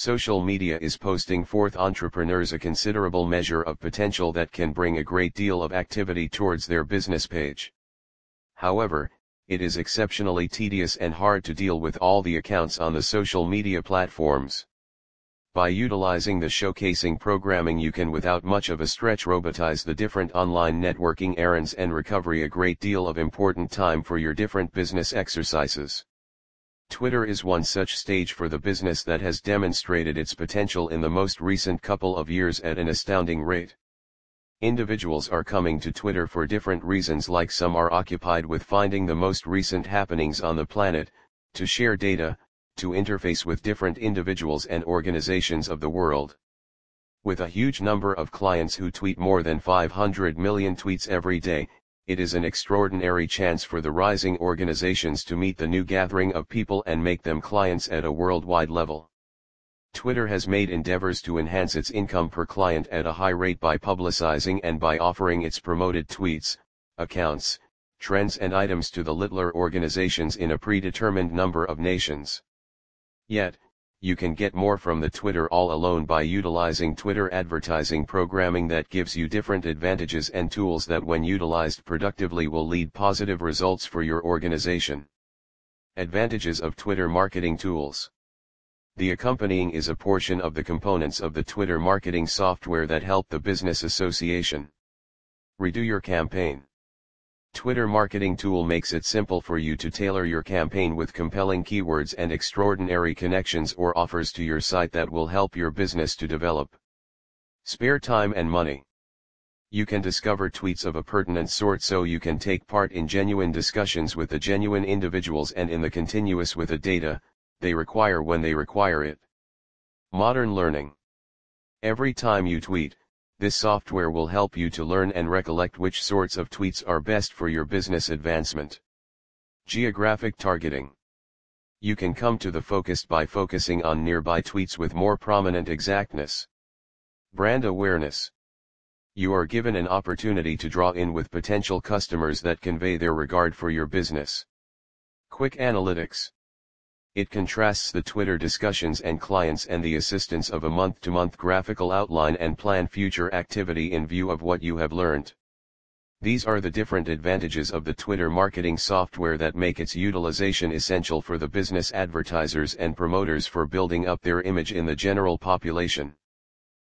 Social media is posting forth entrepreneurs a considerable measure of potential that can bring a great deal of activity towards their business page. However, it is exceptionally tedious and hard to deal with all the accounts on the social media platforms. By utilizing the showcasing programming, you can without much of a stretch robotize the different online networking errands and recover a great deal of important time for your different business exercises. Twitter is one such stage for the business that has demonstrated its potential in the most recent couple of years at an astounding rate. Individuals are coming to Twitter for different reasons, like some are occupied with finding the most recent happenings on the planet, to share data, to interface with different individuals and organizations of the world. With a huge number of clients who tweet more than 500 million tweets every day, it is an extraordinary chance for the rising organizations to meet the new gathering of people and make them clients at a worldwide level. Twitter has made endeavors to enhance its income per client at a high rate by publicizing and by offering its promoted tweets, accounts, trends and items to the littler organizations in a predetermined number of nations. Yet, you can get more from the Twitter all alone by utilizing Twitter advertising programming that gives you different advantages and tools that when utilized productively will lead positive results for your organization. Advantages of Twitter marketing tools. The accompanying is a portion of the components of the Twitter marketing software that help the business association. Redo your campaign. Twitter marketing tool makes it simple for you to tailor your campaign with compelling keywords and extraordinary connections or offers to your site that will help your business to develop. Spare time and money. You can discover tweets of a pertinent sort, so you can take part in genuine discussions with the genuine individuals and in the continuous with the data they require when they require it. Modern learning. Every time you tweet, this software will help you to learn and recollect which sorts of tweets are best for your business advancement. Geographic targeting. You can come to the focused by focusing on nearby tweets with more prominent exactness. Brand awareness. You are given an opportunity to draw in with potential customers that convey their regard for your business. Quick analytics. It contrasts the Twitter discussions and clients and the assistance of a month-to-month graphical outline and plan future activity in view of what you have learned. These are the different advantages of the Twitter marketing software that make its utilization essential for the business advertisers and promoters for building up their image in the general population.